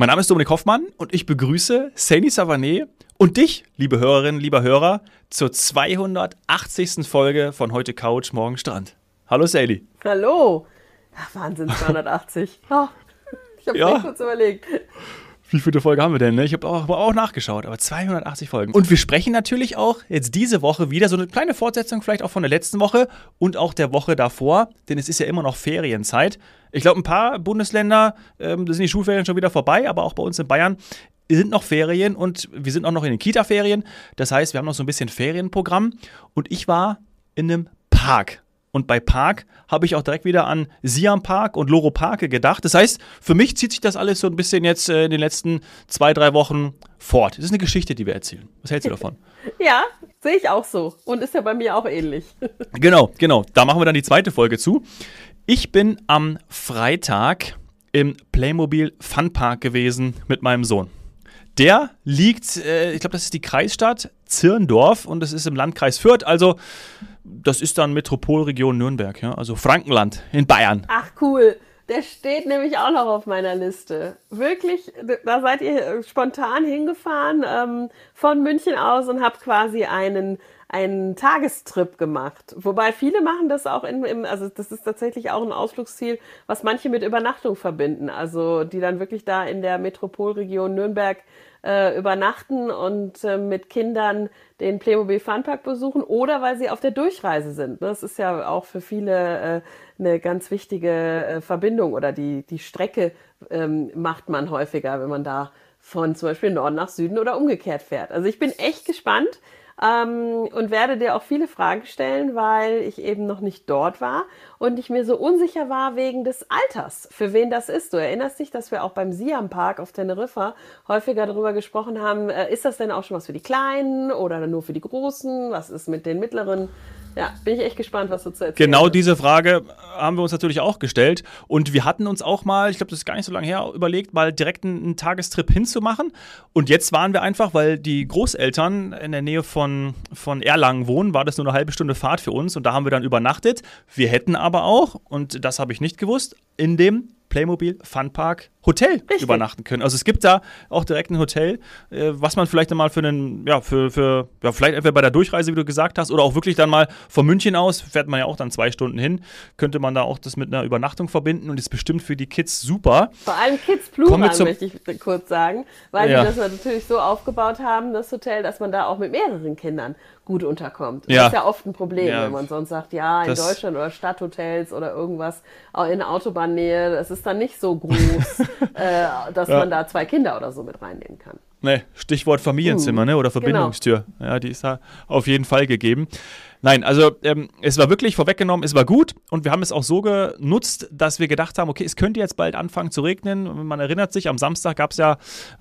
Mein Name ist Dominik Hoffmann und ich begrüße Sadie Savané und dich, liebe Hörerinnen, lieber Hörer, zur 280. Folge von Heute Couch, Morgen Strand. Hallo Sadie. Hallo. Ach, Wahnsinn, 280. Oh, ich habe mir kurz überlegt. Wie viele Folgen haben wir denn? Ne? Ich habe auch nachgeschaut, aber 280 Folgen. Und wir sprechen natürlich auch jetzt diese Woche wieder, so eine kleine Fortsetzung vielleicht auch von der letzten Woche und auch der Woche davor, denn es ist ja immer noch Ferienzeit. Ich glaube, ein paar Bundesländer, da sind die Schulferien schon wieder vorbei, aber auch bei uns in Bayern sind noch Ferien und wir sind auch noch in den Kita-Ferien. Das heißt, wir haben noch so ein bisschen Ferienprogramm und ich war in einem Park. Und bei Park habe ich auch direkt wieder an Siam Park und Loro Parque gedacht. Das heißt, für mich zieht sich das alles so ein bisschen jetzt in den letzten 2-3 Wochen fort. Das ist eine Geschichte, die wir erzählen. Was hältst du davon? Ja, sehe ich auch so. Und ist ja bei mir auch ähnlich. Genau. Da machen wir dann die zweite Folge zu. Ich bin am Freitag im Playmobil Funpark gewesen mit meinem Sohn. Der liegt, ich glaube, das ist die Kreisstadt Zirndorf und das ist im Landkreis Fürth. Also das ist dann Metropolregion Nürnberg, ja? Also Frankenland in Bayern. Ach cool, der steht nämlich auch noch auf meiner Liste. Wirklich, da seid ihr spontan hingefahren von München aus und habt quasi einen Tagestrip gemacht. Wobei viele machen das auch also das ist tatsächlich auch ein Ausflugsziel, was manche mit Übernachtung verbinden. Also die dann wirklich da in der Metropolregion Nürnberg übernachten und mit Kindern den Playmobil Funpark besuchen oder weil sie auf der Durchreise sind. Das ist ja auch für viele eine ganz wichtige Verbindung oder die Strecke macht man häufiger, wenn man da von zum Beispiel Norden nach Süden oder umgekehrt fährt. Also ich bin echt gespannt, und werde dir auch viele Fragen stellen, weil ich eben noch nicht dort war und ich mir so unsicher war wegen des Alters, für wen das ist. Du erinnerst dich, dass wir auch beim Siam Park auf Teneriffa häufiger darüber gesprochen haben, ist das denn auch schon was für die Kleinen oder nur für die Großen? Was ist mit den Mittleren? Ja, bin ich echt gespannt, was du zu erzählen hast. Genau diese Frage haben wir uns natürlich auch gestellt und wir hatten uns auch mal, ich glaube, das ist gar nicht so lange her, überlegt, mal direkt einen Tagestrip hinzumachen und jetzt waren wir einfach, weil die Großeltern in der Nähe von Erlangen wohnen, war das nur eine halbe Stunde Fahrt für uns und da haben wir dann übernachtet. Wir hätten aber auch, und das habe ich nicht gewusst, in dem Playmobil Funpark Hotel übernachten können. Also es gibt da auch direkt ein Hotel, was man vielleicht dann mal vielleicht entweder bei der Durchreise, wie du gesagt hast, oder auch wirklich dann mal von München aus, fährt man ja auch dann 2 Stunden hin, könnte man da auch das mit einer Übernachtung verbinden und ist bestimmt für die Kids super. Vor allem Kids Plural, möchte ich kurz sagen, weil die das natürlich so aufgebaut haben, das Hotel, dass man da auch mit mehreren Kindern gut unterkommt. Ja. Das ist ja oft ein Problem, wenn man sonst sagt, in Deutschland oder Stadthotels oder irgendwas in Autobahnnähe, das ist dann nicht so groß, dass man da 2 Kinder oder so mit reinnehmen kann. Nee, Stichwort Familienzimmer, ne? Oder Verbindungstür. Genau. Ja, die ist da auf jeden Fall gegeben. Nein, also es war wirklich vorweggenommen, es war gut und wir haben es auch so genutzt, dass wir gedacht haben, okay, es könnte jetzt bald anfangen zu regnen. Man erinnert sich, am Samstag gab es ja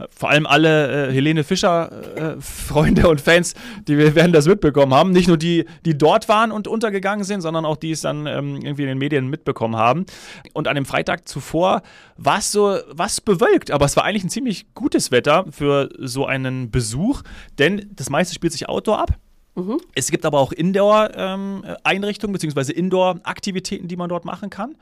vor allem alle Helene Fischer Freunde und Fans, die wir werden das mitbekommen haben. Nicht nur die dort waren und untergegangen sind, sondern auch die es dann irgendwie in den Medien mitbekommen haben. Und an dem Freitag zuvor war es so was bewölkt, aber es war eigentlich ein ziemlich gutes Wetter für so einen Besuch, denn das meiste spielt sich outdoor ab. Mhm. Es gibt aber auch Indoor-Einrichtungen bzw. Indoor-Aktivitäten, die man dort machen kann.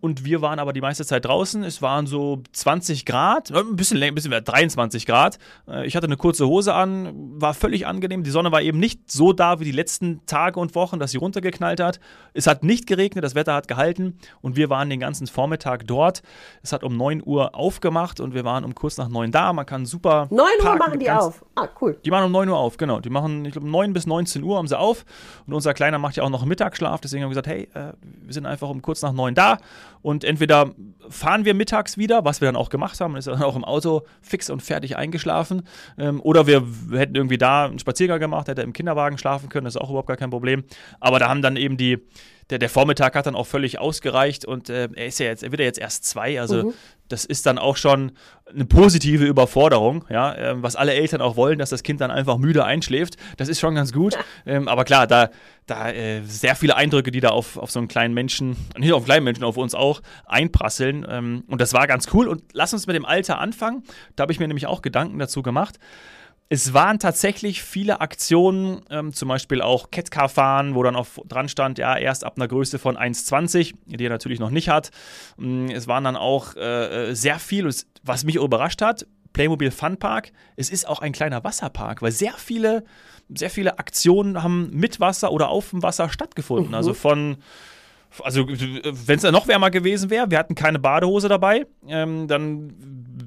Und wir waren aber die meiste Zeit draußen. Es waren so 20 Grad, ein bisschen mehr, 23 Grad. Ich hatte eine kurze Hose an, war völlig angenehm. Die Sonne war eben nicht so da wie die letzten Tage und Wochen, dass sie runtergeknallt hat. Es hat nicht geregnet, das Wetter hat gehalten und wir waren den ganzen Vormittag dort. Es hat um 9 Uhr aufgemacht und wir waren um kurz nach 9 da. Man kann super 9 Uhr parken, machen die auf? Ah, cool. Die machen um 9 Uhr auf, genau. Die machen, ich glaube, 9 bis 19 Uhr haben sie auf. Und unser Kleiner macht ja auch noch Mittagsschlaf. Deswegen haben wir gesagt, hey, wir sind einfach um kurz nach 9 da. Und entweder fahren wir mittags wieder, was wir dann auch gemacht haben, ist dann auch im Auto fix und fertig eingeschlafen. Oder wir hätten irgendwie da einen Spaziergang gemacht, hätte im Kinderwagen schlafen können, das ist auch überhaupt gar kein Problem. Aber da haben dann eben der Vormittag hat dann auch völlig ausgereicht und er wird ja jetzt erst 2, also das ist dann auch schon eine positive Überforderung, ja, was alle Eltern auch wollen, dass das Kind dann einfach müde einschläft, das ist schon ganz gut, aber klar, da sehr viele Eindrücke, die da auf so einen kleinen Menschen, nicht auf kleinen Menschen, auf uns auch einprasseln und das war ganz cool und lass uns mit dem Alter anfangen, da habe ich mir nämlich auch Gedanken dazu gemacht. Es waren tatsächlich viele Aktionen, zum Beispiel auch Cat-Car-Fahren, wo dann auch dran stand, ja, erst ab einer Größe von 1,20, die er natürlich noch nicht hat. Es waren dann auch sehr viel, was mich überrascht hat, Playmobil Funpark. Es ist auch ein kleiner Wasserpark, weil sehr viele Aktionen haben mit Wasser oder auf dem Wasser stattgefunden. Mhm. Also, wenn es dann noch wärmer gewesen wäre, wir hatten keine Badehose dabei, dann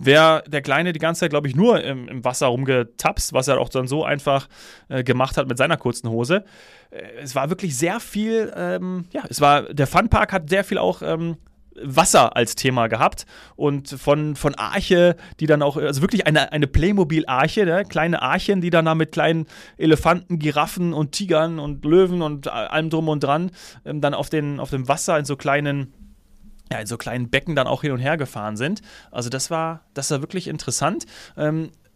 wäre der Kleine die ganze Zeit, glaube ich, nur im Wasser rumgetapst, was er auch dann so einfach gemacht hat mit seiner kurzen Hose. Es war wirklich sehr viel, der Funpark hat sehr viel auch Wasser als Thema gehabt und von Arche, die dann auch, also wirklich eine Playmobil-Arche, ne? Kleine Archen, die dann da mit kleinen Elefanten, Giraffen und Tigern und Löwen und allem drum und dran dann auf dem Wasser in so kleinen Becken dann auch hin und her gefahren sind. Also das war wirklich interessant.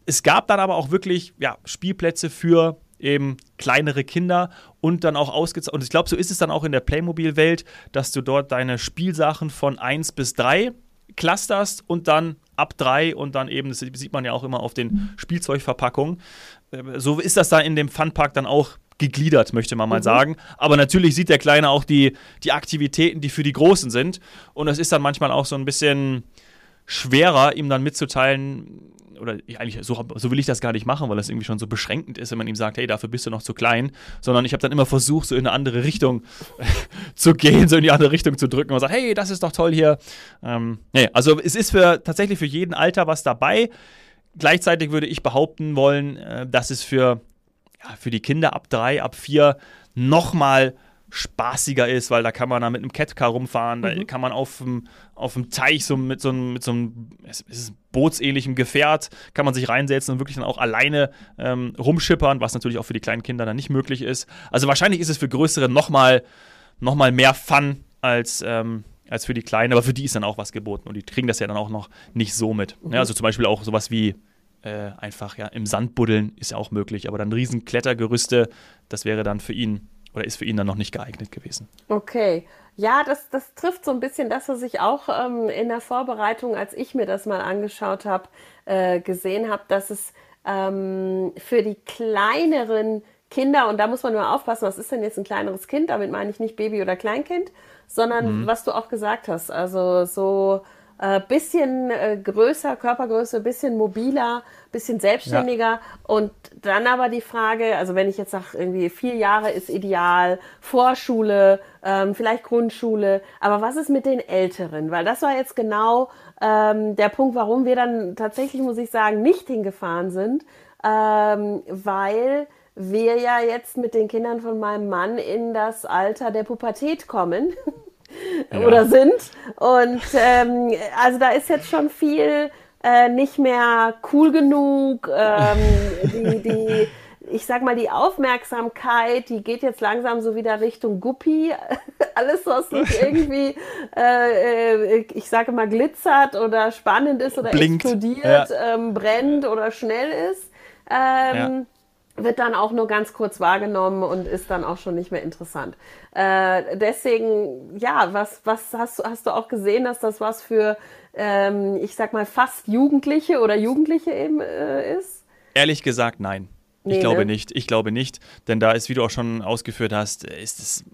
Es gab dann aber auch wirklich Spielplätze für eben kleinere Kinder und dann auch und ich glaube, so ist es dann auch in der Playmobil-Welt, dass du dort deine Spielsachen von 1 bis 3 clusterst und dann ab 3 und dann eben, das sieht man ja auch immer auf den Spielzeugverpackungen, so ist das da in dem Funpark dann auch gegliedert, möchte man mal sagen. Aber natürlich sieht der Kleine auch die Aktivitäten, die für die Großen sind, und es ist dann manchmal auch so ein bisschen schwerer, ihm dann mitzuteilen, oder eigentlich so will ich das gar nicht machen, weil das irgendwie schon so beschränkend ist, wenn man ihm sagt, hey, dafür bist du noch zu klein, sondern ich habe dann immer versucht, so in eine andere Richtung zu gehen, so in die andere Richtung zu drücken und sage, hey, das ist doch toll hier. Also es ist tatsächlich für jeden Alter was dabei. Gleichzeitig würde ich behaupten wollen, dass es für die Kinder ab 3, ab 4 nochmal spaßiger ist, weil da kann man dann mit einem Cat-Car rumfahren, da kann man auf dem Teich so mit so einem bootsähnlichen Gefährt, kann man sich reinsetzen und wirklich dann auch alleine rumschippern, was natürlich auch für die kleinen Kinder dann nicht möglich ist. Also wahrscheinlich ist es für Größere noch mal mehr Fun als für die Kleinen, aber für die ist dann auch was geboten und die kriegen das ja dann auch noch nicht so mit. Mhm. Ja, also zum Beispiel auch sowas wie im Sand buddeln ist ja auch möglich, aber dann riesen Klettergerüste, das wäre dann für ihn oder ist für ihn dann noch nicht geeignet gewesen. Okay. Ja, das trifft so ein bisschen das, was ich auch in der Vorbereitung, als ich mir das mal angeschaut habe, gesehen habe, dass es für die kleineren Kinder, und da muss man nur aufpassen, was ist denn jetzt ein kleineres Kind? Damit meine ich nicht Baby oder Kleinkind, sondern was du auch gesagt hast, also so bisschen größer, Körpergröße, bisschen mobiler, bisschen selbstständiger, und dann aber die Frage, also wenn ich jetzt sage, irgendwie 4 Jahre ist ideal, Vorschule, vielleicht Grundschule, aber was ist mit den Älteren? Weil das war jetzt genau der Punkt, warum wir dann tatsächlich, muss ich sagen, nicht hingefahren sind, weil wir ja jetzt mit den Kindern von meinem Mann in das Alter der Pubertät kommen. Oder sind. Und also da ist jetzt schon viel nicht mehr cool genug. Ich sag mal, die Aufmerksamkeit, die geht jetzt langsam so wieder Richtung Guppy. Alles, was nicht irgendwie, ich sage mal, glitzert oder spannend ist oder blinkt, explodiert, brennt oder schnell ist, wird dann auch nur ganz kurz wahrgenommen und ist dann auch schon nicht mehr interessant. Deswegen, was hast du auch gesehen, dass das was für, ich sag mal, fast Jugendliche oder Jugendliche eben ist? Ehrlich gesagt, nein. Ich glaube nicht, denn da ist, wie du auch schon ausgeführt hast,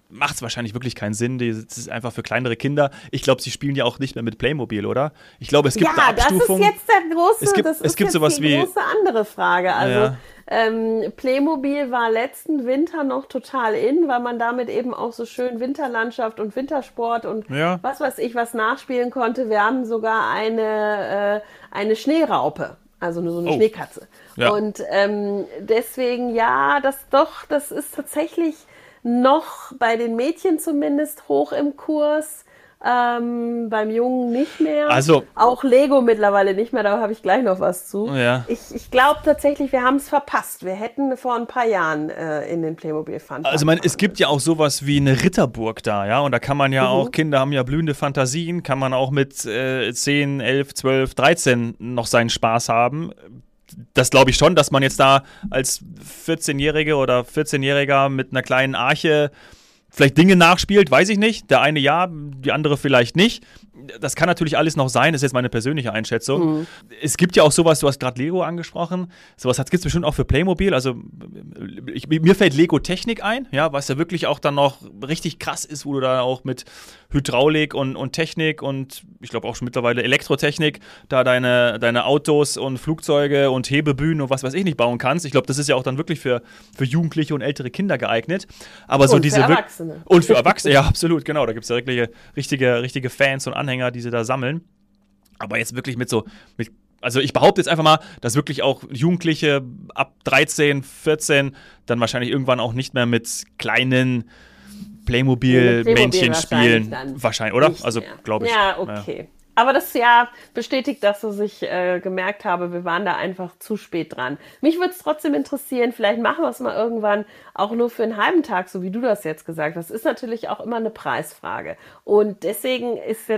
macht es wahrscheinlich wirklich keinen Sinn, es ist einfach für kleinere Kinder. Ich glaube, sie spielen ja auch nicht mehr mit Playmobil, oder? Ich glaube, es gibt eine Abstufung. Ja, das ist jetzt die große andere Frage. Also Playmobil war letzten Winter noch total in, weil man damit eben auch so schön Winterlandschaft und Wintersport und was weiß ich was nachspielen konnte. Wir haben sogar eine Schneeraupe. Also nur so eine Schneekatze. Ja. Und deswegen, das ist tatsächlich noch bei den Mädchen zumindest hoch im Kurs, beim Jungen nicht mehr. Also, auch Lego mittlerweile nicht mehr, da habe ich gleich noch was zu. Ja. Ich glaube tatsächlich, wir haben es verpasst. Wir hätten vor ein paar Jahren in den Playmobil Funpark. Also es gibt ja auch sowas wie eine Ritterburg da, ja, und da kann man ja auch, Kinder haben ja blühende Fantasien, kann man auch mit 10, 11, 12, 13 noch seinen Spaß haben. Das glaube ich schon, dass man jetzt da als 14-Jährige oder 14-Jähriger mit einer kleinen Arche vielleicht Dinge nachspielt, weiß ich nicht. Der eine ja, die andere vielleicht nicht. Das kann natürlich alles noch sein, das ist jetzt meine persönliche Einschätzung. Mhm. Es gibt ja auch sowas, du hast gerade Lego angesprochen, sowas gibt es bestimmt auch für Playmobil. Also mir fällt Lego-Technik ein, ja, was ja wirklich auch dann noch richtig krass ist, wo du da auch mit Hydraulik und Technik und ich glaube auch schon mittlerweile Elektrotechnik da deine Autos und Flugzeuge und Hebebühnen und was weiß ich nicht bauen kannst. Ich glaube, das ist ja auch dann wirklich für Jugendliche und ältere Kinder geeignet. Aber so und diese für Erwachsene. Und für Erwachsene, ja, absolut, genau. Da gibt es ja wirklich richtige Fans und Anhänger, die sie da sammeln. Aber jetzt wirklich also ich behaupte jetzt einfach mal, dass wirklich auch Jugendliche ab 13, 14 dann wahrscheinlich irgendwann auch nicht mehr mit kleinen Playmobil-Männchen spielen. Wahrscheinlich, oder? Also, glaube ich. Ja, okay. Ja. Aber das ja bestätigt, dass ich gemerkt habe, wir waren da einfach zu spät dran. Mich würde es trotzdem interessieren, vielleicht machen wir es mal irgendwann auch nur für einen halben Tag, so wie du das jetzt gesagt hast. Das ist natürlich auch immer eine Preisfrage. Und deswegen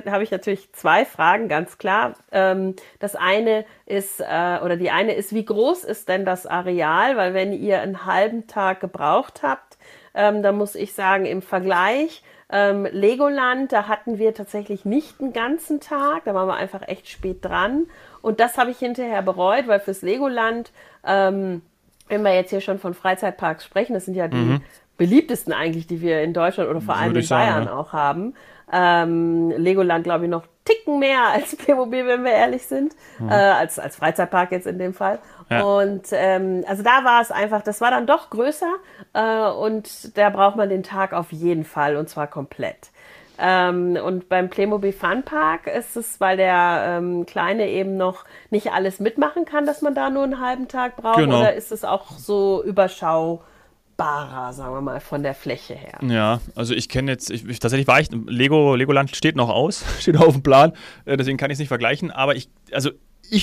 habe ich natürlich zwei Fragen, ganz klar. Das eine ist, oder die eine ist, wie groß ist denn das Areal? Weil wenn ihr einen halben Tag gebraucht habt, dann muss ich sagen, im Vergleich, Legoland, da hatten wir tatsächlich nicht einen ganzen Tag, da waren wir einfach echt spät dran und das habe ich hinterher bereut, weil fürs Legoland, wenn wir jetzt hier schon von Freizeitparks sprechen, das sind ja die beliebtesten eigentlich, die wir in Deutschland oder vor allem in Bayern auch haben, Legoland glaube ich noch Ticken mehr als Playmobil, wenn wir ehrlich sind, als Freizeitpark jetzt in dem Fall. Ja. Und also da war es einfach, das war dann doch größer und da braucht man den Tag auf jeden Fall und zwar komplett. Und beim Playmobil Funpark ist es, weil der Kleine eben noch nicht alles mitmachen kann, dass man da nur einen halben Tag braucht, genau. Oder ist es auch so überschaubar? Sagen wir mal, von der Fläche her. Ja, also ich kenne jetzt, tatsächlich war ich, Legoland steht noch aus, steht auf dem Plan, deswegen kann ich es nicht vergleichen, aber ich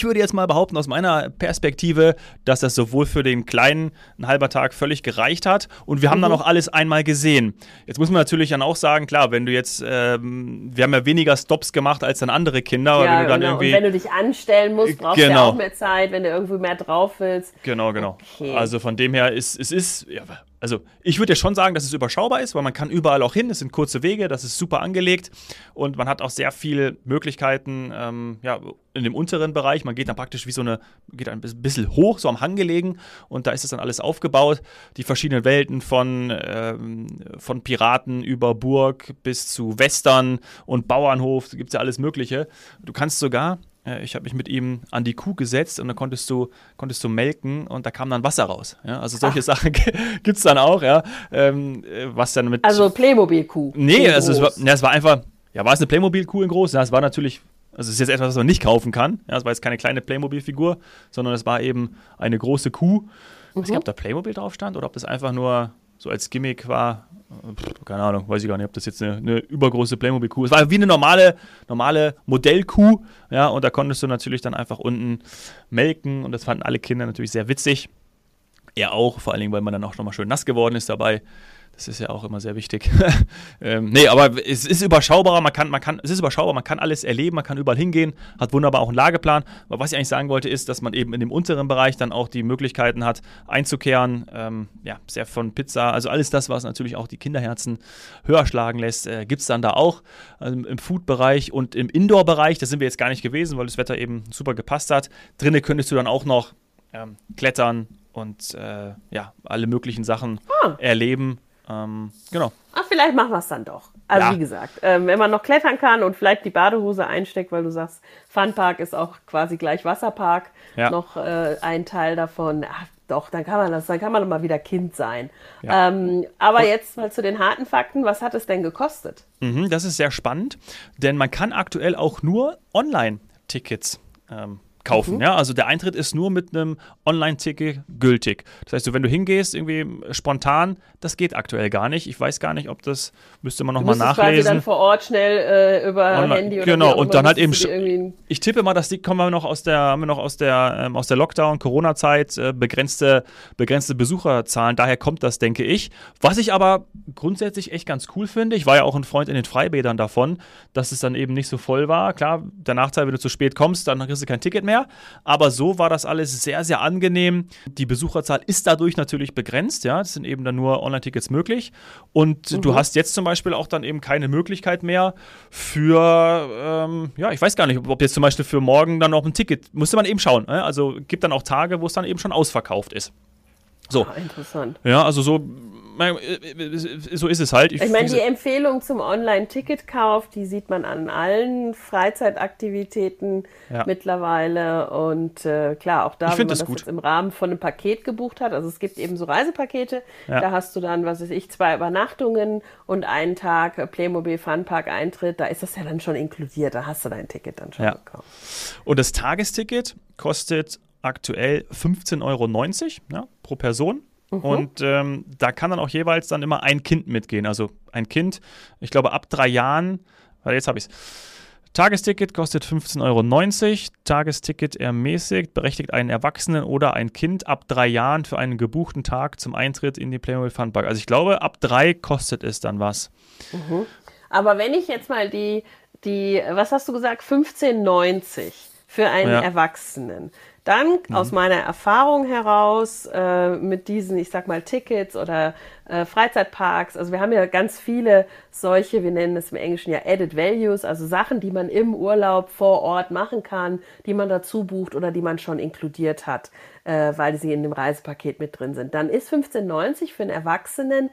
würde jetzt mal behaupten, aus meiner Perspektive, dass das sowohl für den Kleinen ein halber Tag völlig gereicht hat und wir haben dann auch alles einmal gesehen. Jetzt muss man natürlich dann auch sagen, klar, wenn du jetzt, wir haben ja weniger Stops gemacht als dann andere Kinder. Ja, wenn du dann genau. Und wenn du dich anstellen musst, brauchst du ja auch mehr Zeit, wenn du irgendwie mehr drauf willst. Genau. Okay. Also von dem her, also ich würde ja schon sagen, dass es überschaubar ist, weil man kann überall auch hin, es sind kurze Wege, das ist super angelegt und man hat auch sehr viele Möglichkeiten in dem unteren Bereich. Man geht dann praktisch geht ein bisschen hoch, so am Hang gelegen und da ist es dann alles aufgebaut. Die verschiedenen Welten von Piraten über Burg bis zu Western und Bauernhof, da gibt es ja alles Mögliche. Du kannst sogar... Ich habe mich mit ihm an die Kuh gesetzt und dann konntest du melken und da kam dann Wasser raus. Ja? Also solche Sachen gibt es dann auch, ja. Was dann mit. Also Playmobil-Kuh. Nee, also es war einfach. Ja, war es eine Playmobil-Kuh in groß? Ja, es war natürlich. Also es ist jetzt etwas, was man nicht kaufen kann. Ja, es war jetzt keine kleine Playmobil-Figur, sondern es war eben eine große Kuh. Ich weiß nicht, ob da Playmobil drauf stand oder ob das einfach nur so als Gimmick war. Keine Ahnung, weiß ich gar nicht, ob das jetzt eine übergroße Playmobil-Kuh ist. Es war wie eine normale Modellkuh, ja, und da konntest du natürlich dann einfach unten melken und das fanden alle Kinder natürlich sehr witzig. Er auch, vor allen Dingen, weil man dann auch nochmal schön nass geworden ist dabei. Das ist ja auch immer sehr wichtig. Aber es ist überschaubar, man kann alles erleben, man kann überall hingehen, hat wunderbar auch einen Lageplan. Aber was ich eigentlich sagen wollte, ist, dass man eben in dem unteren Bereich dann auch die Möglichkeiten hat, einzukehren, sehr von Pizza, also alles das, was natürlich auch die Kinderherzen höher schlagen lässt, gibt es dann da auch. Also im Food-Bereich und im Indoor-Bereich, da sind wir jetzt gar nicht gewesen, weil das Wetter eben super gepasst hat. Drinnen könntest du dann auch noch klettern und alle möglichen Sachen erleben. Genau. Ach, vielleicht machen wir es dann doch. Also wie gesagt, wenn man noch klettern kann und vielleicht die Badehose einsteckt, weil du sagst, Funpark ist auch quasi gleich Wasserpark, noch ein Teil davon. Ach doch, dann kann man mal wieder Kind sein. Ja. Aber jetzt mal zu den harten Fakten, was hat es denn gekostet? Das ist sehr spannend, denn man kann aktuell auch nur Online-Tickets kaufen. Ja? Also der Eintritt ist nur mit einem Online-Ticket gültig. Das heißt, wenn du hingehst, irgendwie spontan, das geht aktuell gar nicht. Ich weiß gar nicht, ob das, müsste man nochmal nachlesen. Quasi dann vor Ort schnell über Online, Handy oder genau, und dann halt eben, ich tippe mal, das kommen wir noch aus der Lockdown-Corona-Zeit, begrenzte Besucherzahlen. Daher kommt das, denke ich. Was ich aber grundsätzlich echt ganz cool finde, ich war ja auch ein Freund in den Freibädern davon, dass es dann eben nicht so voll war. Klar, der Nachteil, wenn du zu spät kommst, dann kriegst du kein Ticket mehr. mehr. Aber so war das alles sehr, sehr angenehm. Die Besucherzahl ist dadurch natürlich begrenzt. Ja, es sind eben dann nur Online-Tickets möglich. Und du hast jetzt zum Beispiel auch dann eben keine Möglichkeit mehr für, ja, ich weiß gar nicht, ob jetzt zum Beispiel für morgen dann noch ein Ticket, musste man eben schauen. Also gibt dann auch Tage, wo es dann eben schon ausverkauft ist. So. Ah, interessant. Ja, also so ist es halt. Ich meine, die Empfehlung zum Online-Ticketkauf, die sieht man an allen Freizeitaktivitäten mittlerweile. Und klar, auch da, wenn man das jetzt im Rahmen von einem Paket gebucht hat, also es gibt eben so Reisepakete, da hast du dann, was weiß ich, 2 Übernachtungen und einen Tag Playmobil Funpark Eintritt, da ist das ja dann schon inkludiert, da hast du dein Ticket dann schon bekommen. Und das Tagesticket kostet aktuell 15,90 € pro Person. Und da kann dann auch jeweils dann immer ein Kind mitgehen. Also ein Kind, ich glaube ab 3 Jahren, jetzt habe ich es. Tagesticket kostet 15,90 €. Tagesticket ermäßigt, berechtigt einen Erwachsenen oder ein Kind ab 3 Jahren für einen gebuchten Tag zum Eintritt in die Playmobil Funpark. Also ich glaube, ab 3 kostet es dann was. Mhm. Aber wenn ich jetzt mal die was hast du gesagt, 15,90 € für einen Erwachsenen. Dann aus meiner Erfahrung heraus mit diesen, ich sag mal, Tickets oder Freizeitparks, also wir haben ja ganz viele solche, wir nennen es im Englischen ja Added Values, also Sachen, die man im Urlaub vor Ort machen kann, die man dazu bucht oder die man schon inkludiert hat, weil sie in dem Reisepaket mit drin sind. Dann ist 15,90 € für einen Erwachsenen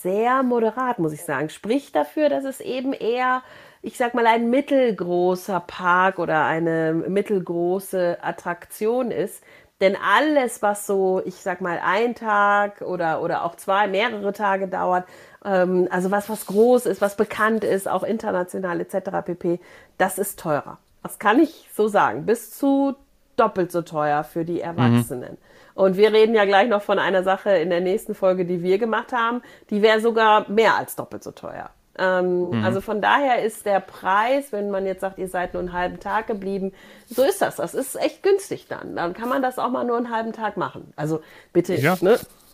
sehr moderat, muss ich sagen. Spricht dafür, dass es eben eher, ich sag mal, ein mittelgroßer Park oder eine mittelgroße Attraktion ist. Denn alles, was so, ich sag mal, ein Tag oder auch 2, mehrere Tage dauert, also was groß ist, was bekannt ist, auch international etc. pp., das ist teurer. Das kann ich so sagen. Bis zu doppelt so teuer für die Erwachsenen. Mhm. Und wir reden ja gleich noch von einer Sache in der nächsten Folge, die wir gemacht haben. Die wäre sogar mehr als doppelt so teuer. Also von daher ist der Preis, wenn man jetzt sagt, ihr seid nur einen halben Tag geblieben, so ist das. Das ist echt günstig dann. Dann kann man das auch mal nur einen halben Tag machen. Also bitte,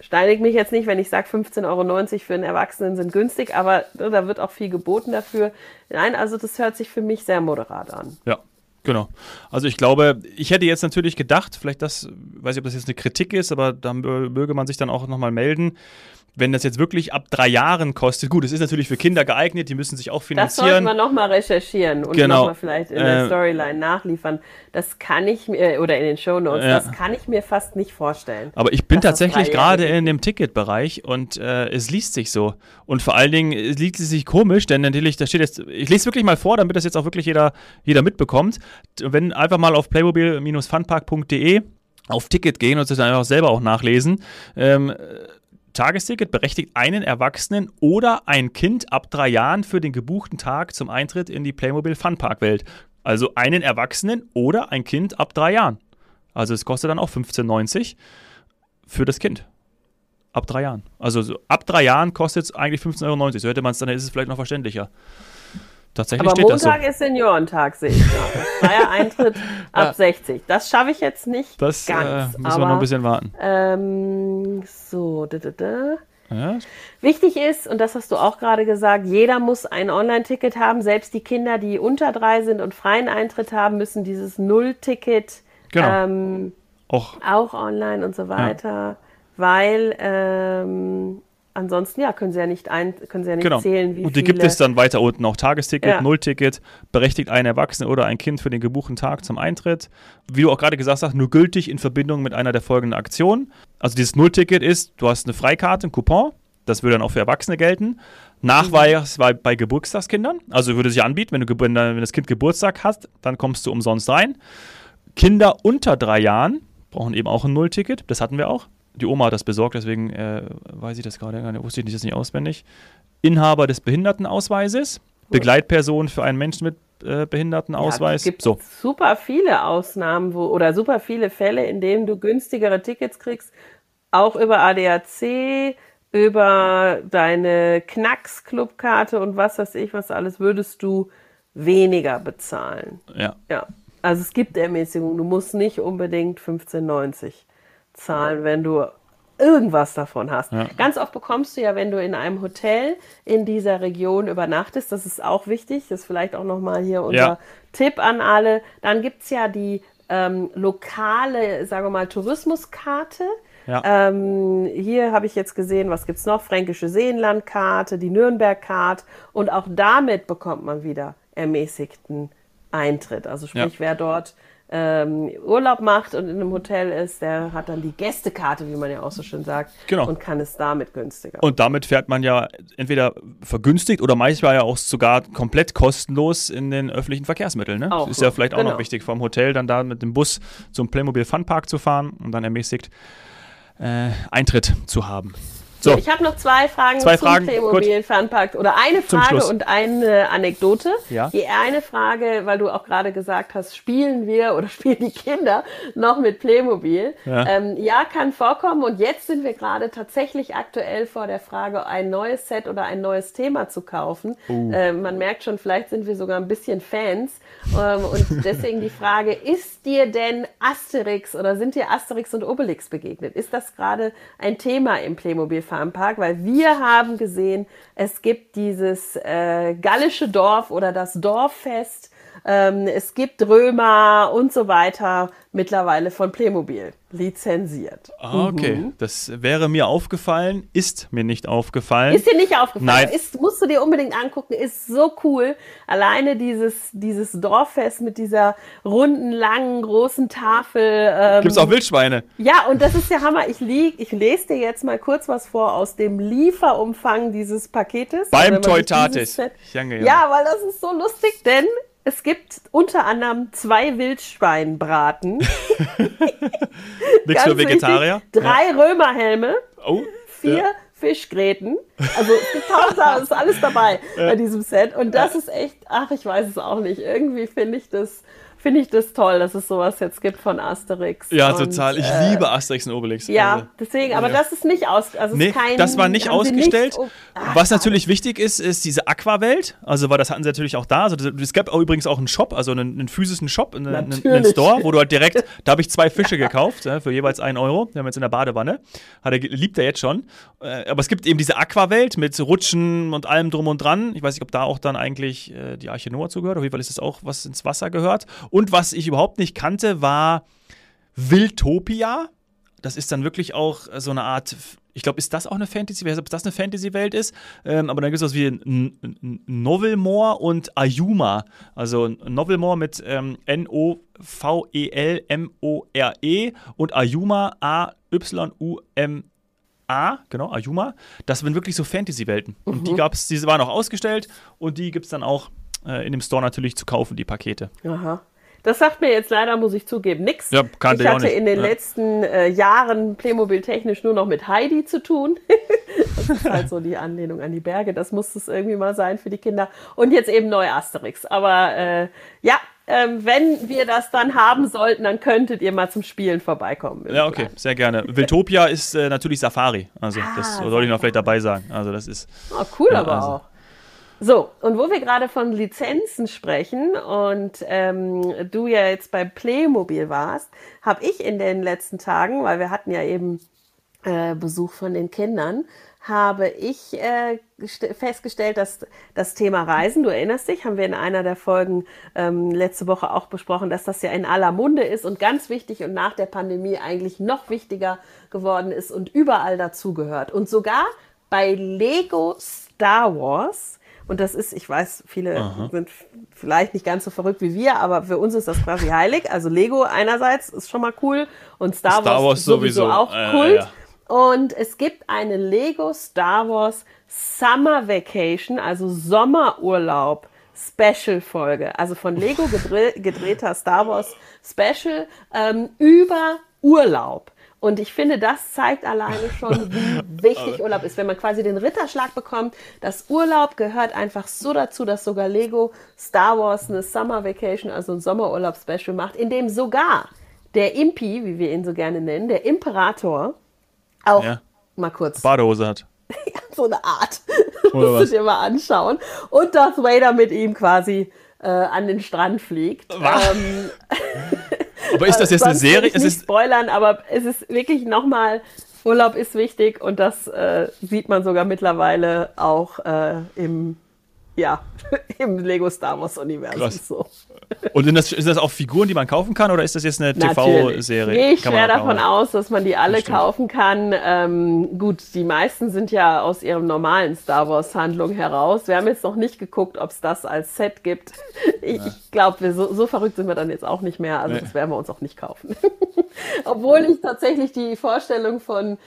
steinig mich jetzt nicht, wenn ich sage, 15,90 € für einen Erwachsenen sind günstig, aber da wird auch viel geboten dafür. Nein, also das hört sich für mich sehr moderat an. Ja. Genau. Also ich glaube, ich hätte jetzt natürlich gedacht, vielleicht das, weiß ich, ob das jetzt eine Kritik ist, aber da möge man sich dann auch nochmal melden, wenn das jetzt wirklich ab 3 Jahren kostet. Gut, es ist natürlich für Kinder geeignet, die müssen sich auch finanzieren. Das sollten wir nochmal recherchieren und nochmal vielleicht in der Storyline nachliefern. Das kann ich mir, oder in den Shownotes, das kann ich mir fast nicht vorstellen. Aber ich bin tatsächlich gerade in dem Ticketbereich und es liest sich so. Und vor allen Dingen liest es sich komisch, denn natürlich, da steht jetzt, ich lese es wirklich mal vor, damit das jetzt auch wirklich jeder mitbekommt. Wenn einfach mal auf playmobil-funpark.de auf Ticket gehen und es dann einfach selber auch nachlesen. Tagesticket berechtigt einen Erwachsenen oder ein Kind ab 3 Jahren für den gebuchten Tag zum Eintritt in die Playmobil Funpark-Welt. Also einen Erwachsenen oder ein Kind ab 3 Jahren. Also es kostet dann auch 15,90 € für das Kind. Ab 3 Jahren. Also so, ab 3 Jahren kostet es eigentlich 15,90 €. So hätte man es dann, ist es vielleicht noch verständlicher. Tatsächlich aber steht Montag das so. Ist Seniorentag, sehe ich gerade. Freier Eintritt ab 60. Das schaffe ich jetzt nicht das, ganz. Müssen wir noch ein bisschen warten. Ja. Wichtig ist, und das hast du auch gerade gesagt, jeder muss ein Online-Ticket haben. Selbst die Kinder, die unter 3 sind und freien Eintritt haben, müssen dieses Null-Ticket auch online und so weiter. Ja. Weil ansonsten, können sie ja nicht, zählen, wie und die viele. Gibt es dann weiter unten auch Tagesticket, Nullticket, berechtigt einen Erwachsenen oder ein Kind für den gebuchten Tag zum Eintritt. Wie du auch gerade gesagt hast, nur gültig in Verbindung mit einer der folgenden Aktionen. Also dieses Nullticket ist, du hast eine Freikarte, einen Coupon, das würde dann auch für Erwachsene gelten. Nachweis bei Geburtstagskindern, also würde sich anbieten, wenn das Kind Geburtstag hast, dann kommst du umsonst rein. Kinder unter 3 Jahren brauchen eben auch ein Nullticket, das hatten wir auch. Die Oma hat das besorgt, deswegen weiß ich das gerade, wusste ich das nicht auswendig. Inhaber des Behindertenausweises, Begleitperson für einen Menschen mit Behindertenausweis. Es gibt super viele Ausnahmen oder super viele Fälle, in denen du günstigere Tickets kriegst, auch über ADAC, über deine Knacks-Clubkarte und was weiß ich, was alles, würdest du weniger bezahlen. Ja. Also es gibt Ermäßigungen, du musst nicht unbedingt 15,90 € zahlen, wenn du irgendwas davon hast. Ja. Ganz oft bekommst du ja, wenn du in einem Hotel in dieser Region übernachtest, das ist auch wichtig, das ist vielleicht auch nochmal hier unser Tipp an alle, dann gibt es ja die lokale, sagen wir mal, Tourismuskarte. Ja. Hier habe ich jetzt gesehen, was gibt es noch? Fränkische Seenlandkarte, die Nürnberg-Karte. Und auch damit bekommt man wieder ermäßigten Eintritt. Also sprich, wer dort Urlaub macht und in einem Hotel ist, der hat dann die Gästekarte, wie man ja auch so schön sagt, genau, und kann es damit günstiger. Und damit fährt man ja entweder vergünstigt oder manchmal ja auch sogar komplett kostenlos in den öffentlichen Verkehrsmitteln. Ne? Das ist ja vielleicht auch noch wichtig, vom Hotel dann da mit dem Bus zum Playmobil Funpark zu fahren und dann ermäßigt Eintritt zu haben. So. Ich habe noch zwei Fragen zum Playmobil Funpark oder eine Frage und eine Anekdote. Ja. Die eine Frage, weil du auch gerade gesagt hast, spielen wir oder spielen die Kinder noch mit Playmobil? Ja, kann vorkommen, und jetzt sind wir gerade tatsächlich aktuell vor der Frage, ein neues Set oder ein neues Thema zu kaufen. Man merkt schon, vielleicht sind wir sogar ein bisschen Fans, und deswegen die Frage, ist dir denn Asterix oder sind dir Asterix und Obelix begegnet? Ist das gerade ein Thema im Playmobil Funpark? Weil wir haben gesehen, es gibt dieses gallische Dorf oder das Dorffest, es gibt Römer und so weiter, mittlerweile von Playmobil lizenziert. Ah, okay, Das wäre mir aufgefallen, ist mir nicht aufgefallen. Ist dir nicht aufgefallen? Nein. Musst du dir unbedingt angucken, ist so cool. Alleine dieses Dorffest mit dieser runden, langen, großen Tafel. Gibt's auch Wildschweine? Ja, und das ist der Hammer. Ich lese dir jetzt mal kurz was vor aus dem Lieferumfang dieses Paketes. Beim Teutates. Ja, weil das ist so lustig, denn es gibt unter anderem 2 Wildschweinbraten. Nichts für Vegetarier. 3 Römerhelme. Oh, 4 Fischgräten. Also es ist alles dabei bei diesem Set. Und das ist echt, ich weiß es auch nicht. Irgendwie finde ich das toll, dass es sowas jetzt gibt von Asterix. Ja, total. Ich liebe Asterix und Obelix. Ja, also deswegen, aber das ist nicht ausgestellt. Nee, das war nicht ausgestellt. Was natürlich wichtig ist diese Aquawelt. Also, weil das hatten sie natürlich auch da. Also, es gab übrigens auch einen Shop, also einen physischen Shop, einen Store, wo du halt direkt, da habe ich 2 Fische gekauft, für jeweils 1 €. Wir haben jetzt in der Badewanne. Liebt er jetzt schon. Aber es gibt eben diese Aquawelt mit Rutschen und allem drum und dran. Ich weiß nicht, ob da auch dann eigentlich die Arche Noah zugehört. Auf jeden Fall ist das auch, was ins Wasser gehört. Und was ich überhaupt nicht kannte, war Wiltopia. Das ist dann wirklich auch so eine Art, ich glaube, ist das auch eine Fantasy? Ich weiß nicht, ob das eine Fantasy-Welt ist. Aber dann gibt es was wie Novelmore und Ayuma. Also Novelmore mit Novelmore und Ayuma Ayuma. Genau, Ayuma. Das sind wirklich so Fantasy-Welten. Und die waren auch ausgestellt und die gibt es dann auch in dem Store natürlich zu kaufen, die Pakete. Aha. Das sagt mir jetzt leider, muss ich zugeben, nichts. Ja, ich hatte in den letzten Jahren Playmobil-technisch nur noch mit Heidi zu tun. Das ist halt so die Anlehnung an die Berge. Das muss es irgendwie mal sein für die Kinder. Und jetzt eben neu Asterix. Aber wenn wir das dann haben sollten, dann könntet ihr mal zum Spielen vorbeikommen. Ja, okay, sehr gerne. Wiltopia ist natürlich Safari. Also das sollte ich noch vielleicht dabei sagen. Also das ist cool, auch. So, und wo wir gerade von Lizenzen sprechen und du ja jetzt bei Playmobil warst, habe ich in den letzten Tagen, weil wir hatten ja eben Besuch von den Kindern, habe ich festgestellt, dass das Thema Reisen, du erinnerst dich, haben wir in einer der Folgen letzte Woche auch besprochen, dass das ja in aller Munde ist und ganz wichtig und nach der Pandemie eigentlich noch wichtiger geworden ist und überall dazugehört. Und sogar bei Lego Star Wars. Und das ist, ich weiß, viele sind vielleicht nicht ganz so verrückt wie wir, aber für uns ist das quasi heilig. Also Lego einerseits ist schon mal cool und Star Wars ist sowieso auch Kult. Ja. Und es gibt eine Lego Star Wars Summer Vacation, also Sommerurlaub Special-Folge. Also von Lego gedrehter Star Wars Special über Urlaub. Und ich finde, das zeigt alleine schon, wie wichtig Urlaub ist. Wenn man quasi den Ritterschlag bekommt, dass Urlaub gehört einfach so dazu, dass sogar Lego Star Wars eine Summer Vacation, also ein Sommerurlaub-Special macht, in dem sogar der Impi, wie wir ihn so gerne nennen, der Imperator, auch mal kurz Badehose hat. So eine Art. Musst du dir mal anschauen. Und Darth Vader mit ihm quasi an den Strand fliegt. Aber ist das jetzt eine Serie? Ich will nicht spoilern, aber es ist wirklich nochmal, Urlaub ist wichtig und das sieht man sogar mittlerweile auch im Lego Star Wars Universum. So. Und ist das auch Figuren, die man kaufen kann, oder ist das jetzt eine TV-Serie? Ich gehe davon aus, dass man die alle kaufen kann. Gut, die meisten sind ja aus ihrem normalen Star Wars-Handlung heraus. Wir haben jetzt noch nicht geguckt, ob es das als Set gibt. Ich glaube, so verrückt sind wir dann jetzt auch nicht mehr. Also das werden wir uns auch nicht kaufen. Obwohl ich tatsächlich die Vorstellung von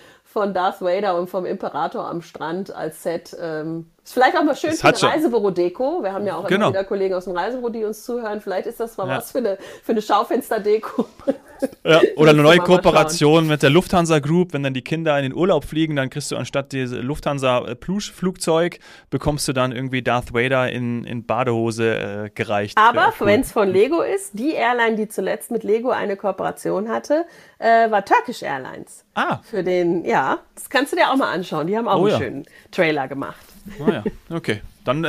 Darth Vader und vom Imperator am Strand als Set. Ist vielleicht auch mal schön für eine Reisebüro-Deko. Wir haben ja auch immer wieder Kollegen aus dem Reisebüro, die uns zuhören. Vielleicht ist das mal was für eine Schaufenster-Deko. Ja, oder eine neue Kooperation mit der Lufthansa Group. Wenn dann die Kinder in den Urlaub fliegen, dann kriegst du anstatt dieses Lufthansa-Plusch-Flugzeug, bekommst du dann irgendwie Darth Vader in Badehose gereicht. Aber wenn es von Lego ist, die Airline, die zuletzt mit Lego eine Kooperation hatte, war Turkish Airlines. Ah. Für den, das kannst du dir auch mal anschauen. Die haben auch einen schönen Trailer gemacht. Naja, okay. Dann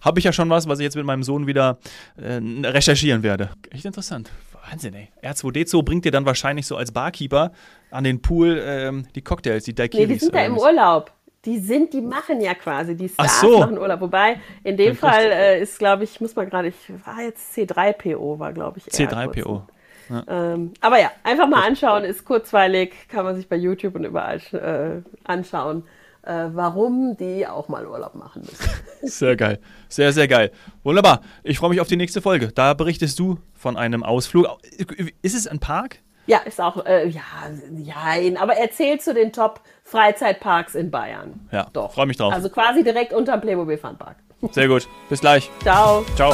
habe ich ja schon was ich jetzt mit meinem Sohn wieder recherchieren werde. Echt interessant. Wahnsinn, ey. R2D2 bringt dir dann wahrscheinlich so als Barkeeper an den Pool die Cocktails, die Daiquiris. Nee, die sind ja im Urlaub. Die machen ja quasi, die Stars machen Urlaub. Wobei, in dem Fall ist, glaube ich, C3PO war, glaube ich, eher C3PO. Ja. Aber ja, einfach mal anschauen, ist kurzweilig, kann man sich bei YouTube und überall anschauen. Warum die auch mal Urlaub machen müssen. Sehr geil. Sehr, sehr geil. Wunderbar. Ich freue mich auf die nächste Folge. Da berichtest du von einem Ausflug. Ist es ein Park? Ja, ist auch, aber erzähl zu den Top-Freizeitparks in Bayern. Ja, freue mich drauf. Also quasi direkt unterm Playmobil Funpark. Sehr gut. Bis gleich. Ciao. Ciao.